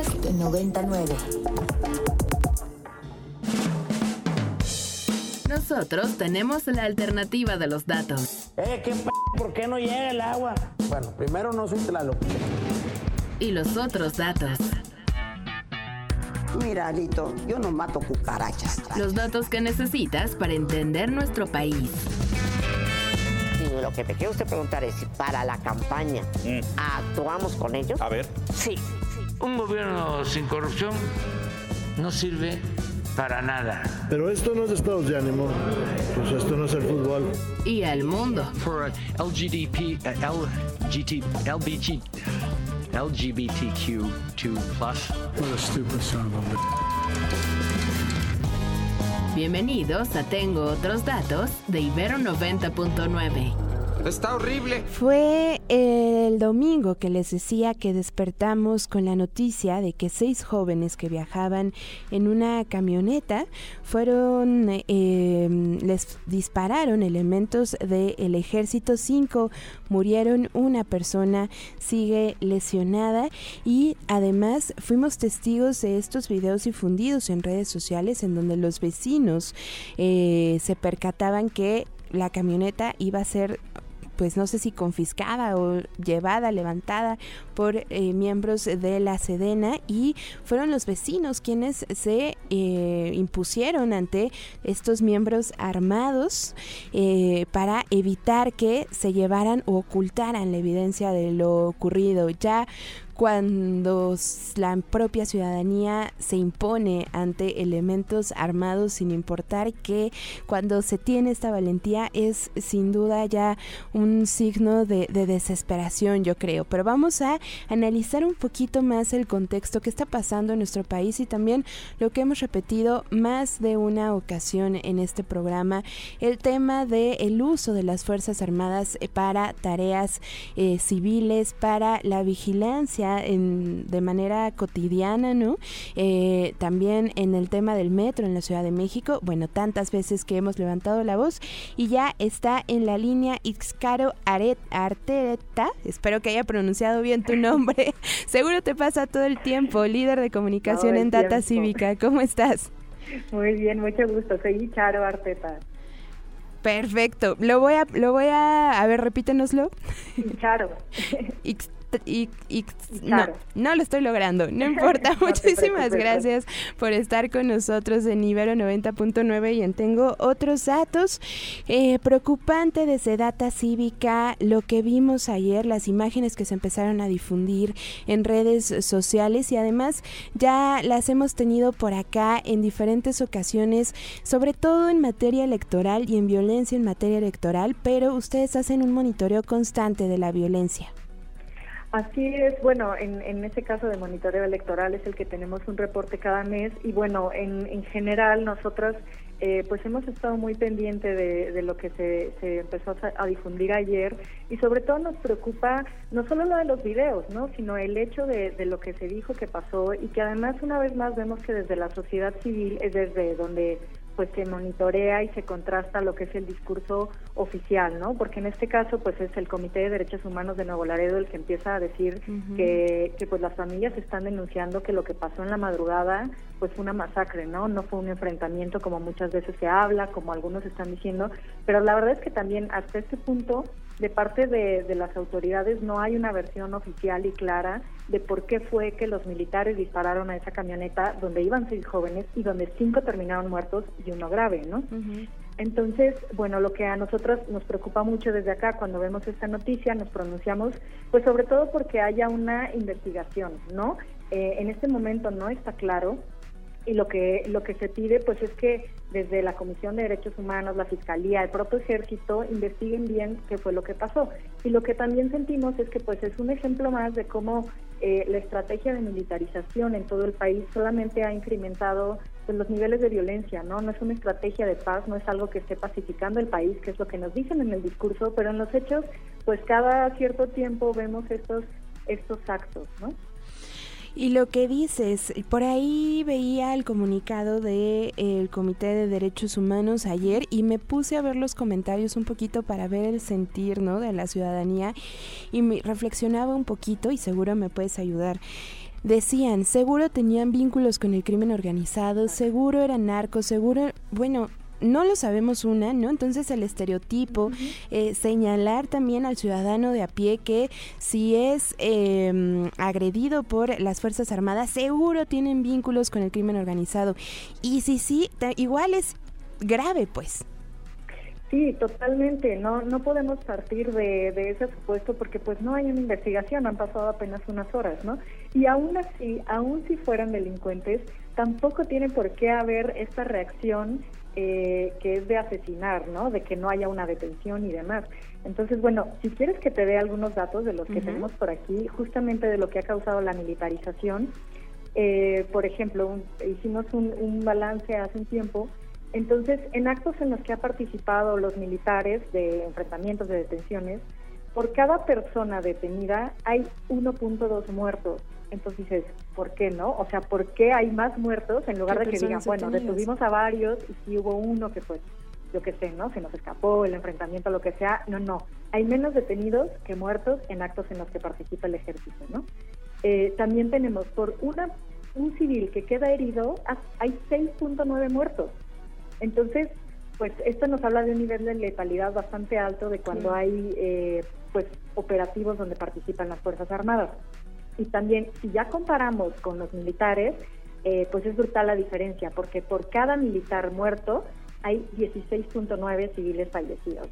Podcast 99. Nosotros tenemos la alternativa de los datos. ¿Por qué no llega el agua? Bueno, primero no soy tlaloc. Y los otros datos. Mira, Alito, yo no mato cucarachas. Los datos que necesitas para entender nuestro país. Y lo que te quiero usted preguntar es si para la campaña actuamos con ellos. A ver. Sí. Un gobierno sin corrupción no sirve para nada. Pero esto no es estados de ánimo. Pues esto no es el fútbol. Y al mundo. For LGBTQ2+. What a stupid son of a bitch. Bienvenidos a Tengo Otros Datos de Ibero 90.9. Está horrible. Fue el domingo que les decía que despertamos con la noticia de que 6 jóvenes que viajaban en una camioneta fueron, les dispararon elementos del ejército, 5 murieron, una persona sigue lesionada y además fuimos testigos de estos videos difundidos en redes sociales en donde los vecinos se percataban que la camioneta iba a ser, pues no sé si confiscada o llevada, levantada por miembros de la Sedena, y fueron los vecinos quienes se impusieron ante estos miembros armados para evitar que se llevaran o ocultaran la evidencia de lo ocurrido. Ya cuando la propia ciudadanía se impone ante elementos armados, sin importar que, cuando se tiene esta valentía, es sin duda ya un signo de desesperación, yo creo. Pero vamos a analizar un poquito más el contexto que está pasando en nuestro país y también lo que hemos repetido más de una ocasión en este programa, el tema del uso de las Fuerzas Armadas para tareas civiles, para la vigilancia de manera cotidiana, ¿no? También en el tema del metro en la Ciudad de México, bueno, tantas veces que hemos levantado la voz. Y ya está en la línea Itxaro Arteta, espero que haya pronunciado bien tu nombre, seguro te pasa todo el tiempo, líder de comunicación en Data Cívica. ¿Cómo estás? Muy bien, mucho gusto, soy Itxaro Arteta. Perfecto, lo voy a ver, repítenoslo. Itxaro. No lo estoy logrando, no importa. Muchísimas gracias por estar con nosotros en Ibero 90.9 y en Tengo Otros Datos. Preocupante desde Data Cívica lo que vimos ayer, las imágenes que se empezaron a difundir en redes sociales, y además ya las hemos tenido por acá en diferentes ocasiones, sobre todo en materia electoral y en violencia en materia electoral, pero ustedes hacen un monitoreo constante de la violencia. Así es, bueno, en ese caso de monitoreo electoral es el que tenemos un reporte cada mes, y bueno, en general nosotras pues hemos estado muy pendiente de lo que se empezó a difundir ayer, y sobre todo nos preocupa no solo lo de los videos, ¿no?, sino el hecho de lo que se dijo que pasó, y que además una vez más vemos que desde la sociedad civil es desde donde pues se monitorea y se contrasta lo que es el discurso oficial, ¿no? Porque en este caso pues es el Comité de Derechos Humanos de Nuevo Laredo el que empieza a decir que pues las familias están denunciando que lo que pasó en la madrugada pues fue una masacre, ¿no? No fue un enfrentamiento como muchas veces se habla, como algunos están diciendo, pero la verdad es que también hasta este punto de parte de las autoridades no hay una versión oficial y clara de por qué fue que los militares dispararon a esa camioneta donde iban 6 jóvenes y donde 5 terminaron muertos y uno grave, ¿no? Uh-huh. Entonces, bueno, lo que a nosotras nos preocupa mucho desde acá cuando vemos esta noticia, nos pronunciamos, pues sobre todo porque haya una investigación, ¿no? En este momento no está claro, y lo que se pide pues es que desde la Comisión de Derechos Humanos, la Fiscalía, el propio Ejército, investiguen bien qué fue lo que pasó. Y lo que también sentimos es que pues es un ejemplo más de cómo la estrategia de militarización en todo el país solamente ha incrementado pues los niveles de violencia, ¿no? No es una estrategia de paz, no es algo que esté pacificando el país, que es lo que nos dicen en el discurso, pero en los hechos pues cada cierto tiempo vemos estos actos, ¿no? Y lo que dices, por ahí veía el comunicado del Comité de Derechos Humanos ayer y me puse a ver los comentarios un poquito para ver el sentir, ¿no?, de la ciudadanía, y me reflexionaba un poquito, y seguro me puedes ayudar. decían, seguro tenían vínculos con el crimen organizado, seguro eran narcos, seguro, bueno, no lo sabemos una, ¿no? Entonces el estereotipo, uh-huh, señalar también al ciudadano de a pie que si es agredido por las Fuerzas Armadas, seguro tienen vínculos con el crimen organizado. Y si sí, igual es grave, pues. Sí, totalmente. No podemos partir de ese supuesto porque pues no hay una investigación, han pasado apenas unas horas, ¿no? Y aún así, aún si fueran delincuentes, tampoco tiene por qué haber esta reacción que es de asesinar, ¿no? De que no haya una detención y demás. Entonces, bueno, si quieres que te dé algunos datos de los que, uh-huh, tenemos por aquí, justamente de lo que ha causado la militarización, por ejemplo, hicimos un balance hace un tiempo. Entonces, en actos en los que han participado los militares de enfrentamientos, de detenciones, por cada persona detenida hay 1.2 muertos. Entonces dices, ¿por qué no? O sea, ¿por qué hay más muertos en lugar de que digan, bueno, detuvimos a varios y sí hubo uno que pues, yo qué sé, ¿no? Se nos escapó el enfrentamiento, lo que sea. No. Hay menos detenidos que muertos en actos en los que participa el ejército, ¿no? También tenemos, por un civil que queda herido, hay 6.9 muertos. Entonces, pues esto nos habla de un nivel de letalidad bastante alto de cuando, sí, hay pues operativos donde participan las Fuerzas Armadas. Y también, si ya comparamos con los militares, pues es brutal la diferencia, porque por cada militar muerto hay 16.9 civiles fallecidos.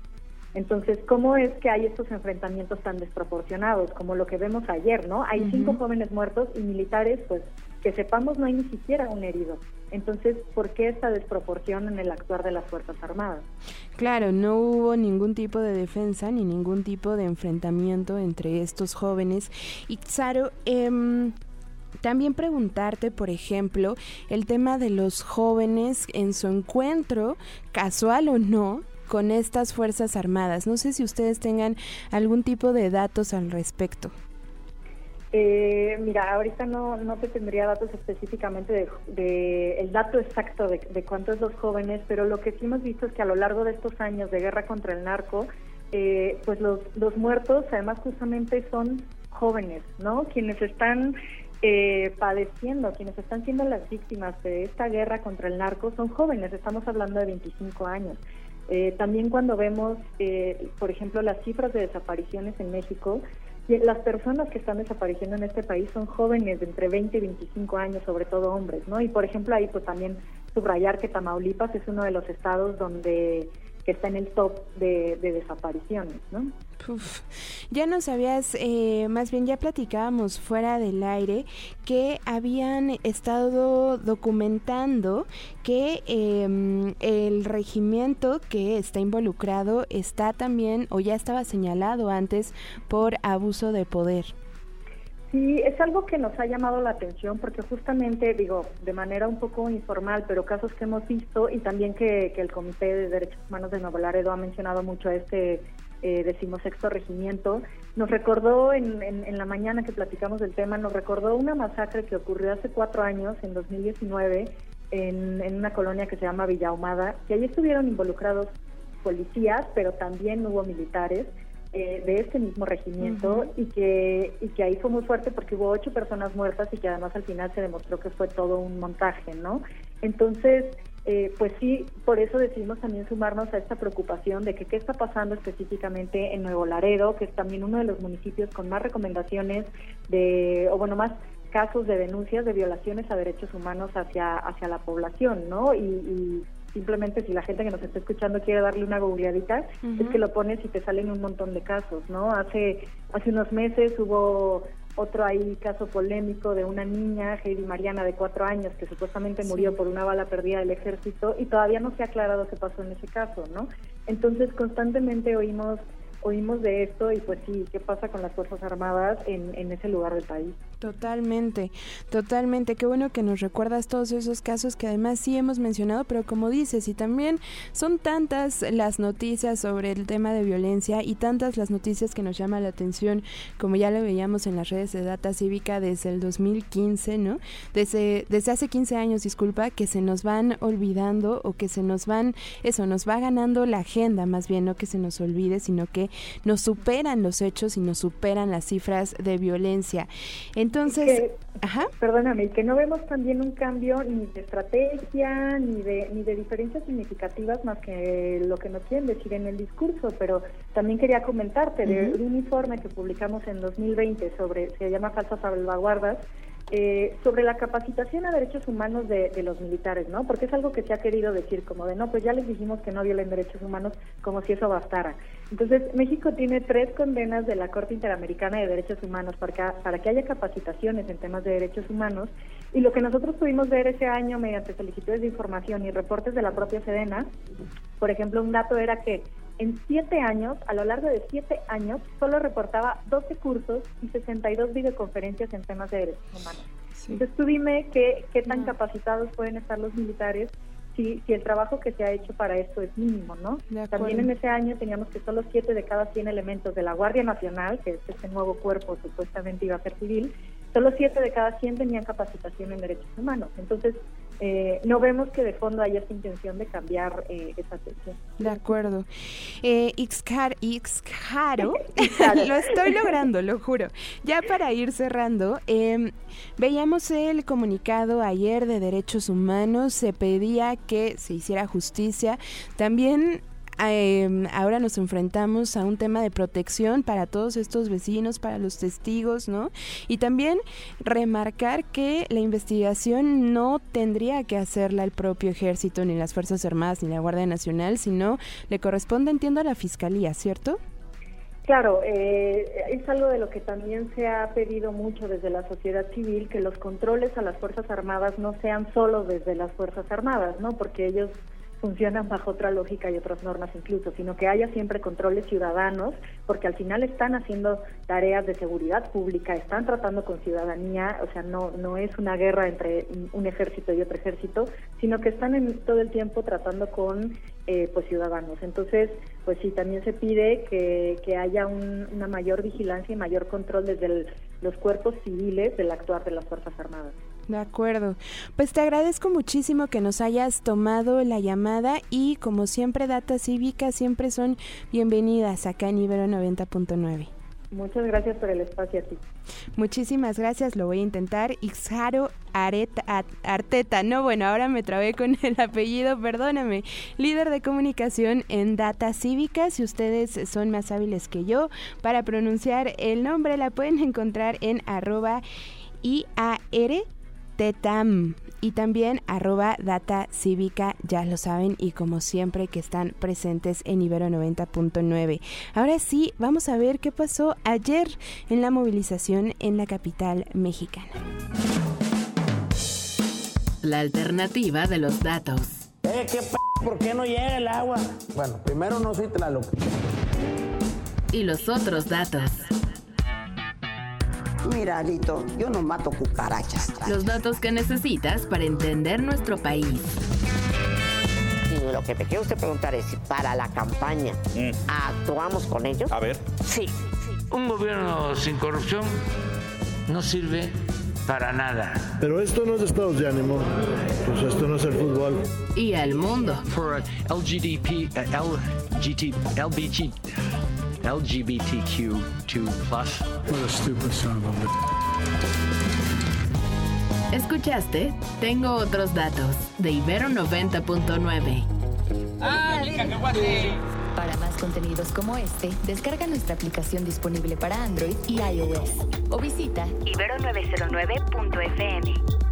Entonces, ¿cómo es que hay estos enfrentamientos tan desproporcionados? Como lo que vemos ayer, ¿no? Hay, uh-huh, 5 jóvenes muertos y militares, pues, que sepamos, no hay ni siquiera un herido. Entonces, ¿por qué esta desproporción en el actuar de las Fuerzas Armadas? Claro, no hubo ningún tipo de defensa ni ningún tipo de enfrentamiento entre estos jóvenes. Itxaro, también preguntarte, por ejemplo, el tema de los jóvenes en su encuentro, casual o no, con estas Fuerzas Armadas. No sé si ustedes tengan algún tipo de datos al respecto. Mira, ahorita no te tendría datos específicamente de el dato exacto de cuántos los jóvenes, pero lo que sí hemos visto es que a lo largo de estos años de guerra contra el narco, pues los muertos además justamente son jóvenes, ¿no? Quienes están padeciendo, quienes están siendo las víctimas de esta guerra contra el narco son jóvenes, estamos hablando de 25 años. También cuando vemos, por ejemplo, las cifras de desapariciones en México, las personas que están desapareciendo en este país son jóvenes de entre 20 y 25 años, sobre todo hombres, ¿no? Y por ejemplo ahí pues también subrayar que Tamaulipas es uno de los estados donde que está en el top de desapariciones, ¿no? Uf. Ya nos habías, más bien ya platicábamos fuera del aire que habían estado documentando que el regimiento que está involucrado está también o ya estaba señalado antes por abuso de poder. Sí, es algo que nos ha llamado la atención porque justamente, digo, de manera un poco informal, pero casos que hemos visto y también que el Comité de Derechos Humanos de Nuevo Laredo ha mencionado mucho este 16º regimiento, nos recordó en la mañana que platicamos del tema, nos recordó una masacre que ocurrió hace 4 años, en 2019, en una colonia que se llama Villa Humada, y ahí estuvieron involucrados policías, pero también hubo militares de este mismo regimiento, uh-huh, y que ahí fue muy fuerte porque hubo 8 personas muertas y que además al final se demostró que fue todo un montaje, ¿no? Entonces, pues sí, por eso decidimos también sumarnos a esta preocupación de que qué está pasando específicamente en Nuevo Laredo, que es también uno de los municipios con más recomendaciones más casos de denuncias de violaciones a derechos humanos hacia la población, ¿no? Y simplemente si la gente que nos está escuchando quiere darle una googleadita, uh-huh, es que lo pones y te salen un montón de casos, ¿no? Hace unos meses hubo otro ahí caso polémico de una niña, Heidi Mariana, de 4 años, que supuestamente murió, sí, por una bala perdida del ejército y todavía no se ha aclarado qué pasó en ese caso, ¿no? Entonces constantemente oímos de esto y pues sí, ¿qué pasa con las Fuerzas Armadas en ese lugar del país? Totalmente, qué bueno que nos recuerdas todos esos casos que además sí hemos mencionado, pero como dices, y también son tantas las noticias sobre el tema de violencia y tantas las noticias que nos llama la atención, como ya lo veíamos en las redes de Data Cívica desde el 2015, ¿no? Desde hace 15 años, que se nos van olvidando o que se nos va ganando la agenda más bien, no que se nos olvide, sino que que nos superan los hechos y nos superan las cifras de violencia. Entonces, perdóname, que no vemos también un cambio ni de estrategia, ni de diferencias significativas más que lo que nos quieren decir en el discurso, pero también quería comentarte de un informe que publicamos en 2020 sobre, se llama Falsas Salvaguardas, sobre la capacitación a derechos humanos de los militares, ¿no? Porque es algo que se ha querido decir, como de no, pues ya les dijimos que no violen derechos humanos, como si eso bastara. Entonces, México tiene 3 condenas de la Corte Interamericana de Derechos Humanos para que haya capacitaciones en temas de derechos humanos, y lo que nosotros pudimos ver ese año mediante solicitudes de información y reportes de la propia Sedena, por ejemplo, un dato era que en 7 años, a lo largo de 7 años, solo reportaba 12 cursos y 62 videoconferencias en temas de derechos humanos. Sí. Entonces tú dime qué tan capacitados pueden estar los militares si el trabajo que se ha hecho para esto es mínimo, ¿no? También en ese año teníamos que solo 7 de cada 100 elementos de la Guardia Nacional, que es este nuevo cuerpo supuestamente iba a ser civil, solo 7 de cada 100 tenían capacitación en derechos humanos. Entonces, no vemos que de fondo haya esta intención de cambiar esa atención. De acuerdo. Itxaro, lo estoy logrando, lo juro. Ya para ir cerrando, veíamos el comunicado ayer de Derechos Humanos, se pedía que se hiciera justicia. También ahora nos enfrentamos a un tema de protección para todos estos vecinos, para los testigos, ¿no? Y también remarcar que la investigación no tendría que hacerla el propio Ejército, ni las Fuerzas Armadas, ni la Guardia Nacional, sino le corresponde, entiendo, a la Fiscalía, ¿cierto? Claro, es algo de lo que también se ha pedido mucho desde la sociedad civil, que los controles a las Fuerzas Armadas no sean solo desde las Fuerzas Armadas, ¿no? Porque ellos funcionan bajo otra lógica y otras normas incluso, sino que haya siempre controles ciudadanos, porque al final están haciendo tareas de seguridad pública, están tratando con ciudadanía, o sea, no es una guerra entre un ejército y otro ejército, sino que están todo el tiempo tratando con ciudadanos. Entonces, pues sí, también se pide que haya una mayor vigilancia y mayor control desde los cuerpos civiles del actuar de las Fuerzas Armadas. De acuerdo. Pues te agradezco muchísimo que nos hayas tomado la llamada y, como siempre, Data Cívica siempre son bienvenidas acá en Ibero 90.9. Muchas gracias por el espacio a ti. Muchísimas gracias, lo voy a intentar. Itxaro Arteta, ahora me trabé con el apellido, perdóname. Líder de comunicación en Data Cívica. Si ustedes son más hábiles que yo para pronunciar el nombre, la pueden encontrar en @IARTETAM y también @Data Cívica, ya lo saben, y como siempre que están presentes en Ibero 90.9. Ahora sí, vamos a ver qué pasó ayer en la movilización en la capital mexicana. La alternativa de los datos. ¿Por qué no llega el agua? Bueno, primero no soy tlaloc. Y los otros datos. Mira, Lito, yo no mato cucarachas. Los datos que necesitas para entender nuestro país. Y lo que te quiero usted preguntar es si para la campaña actuamos con ellos. A ver. Sí. Un gobierno sin corrupción no sirve para nada. Pero esto no es estados de ánimo. Pues esto no es el fútbol. Y al mundo. For LGBTQ2+. What a stupid son of a... ¿Escuchaste? Tengo otros datos de Ibero 90.9. ¡Ah, mi cacahuate! Para más contenidos como este, descarga nuestra aplicación disponible para Android y iOS o visita ibero909.fm.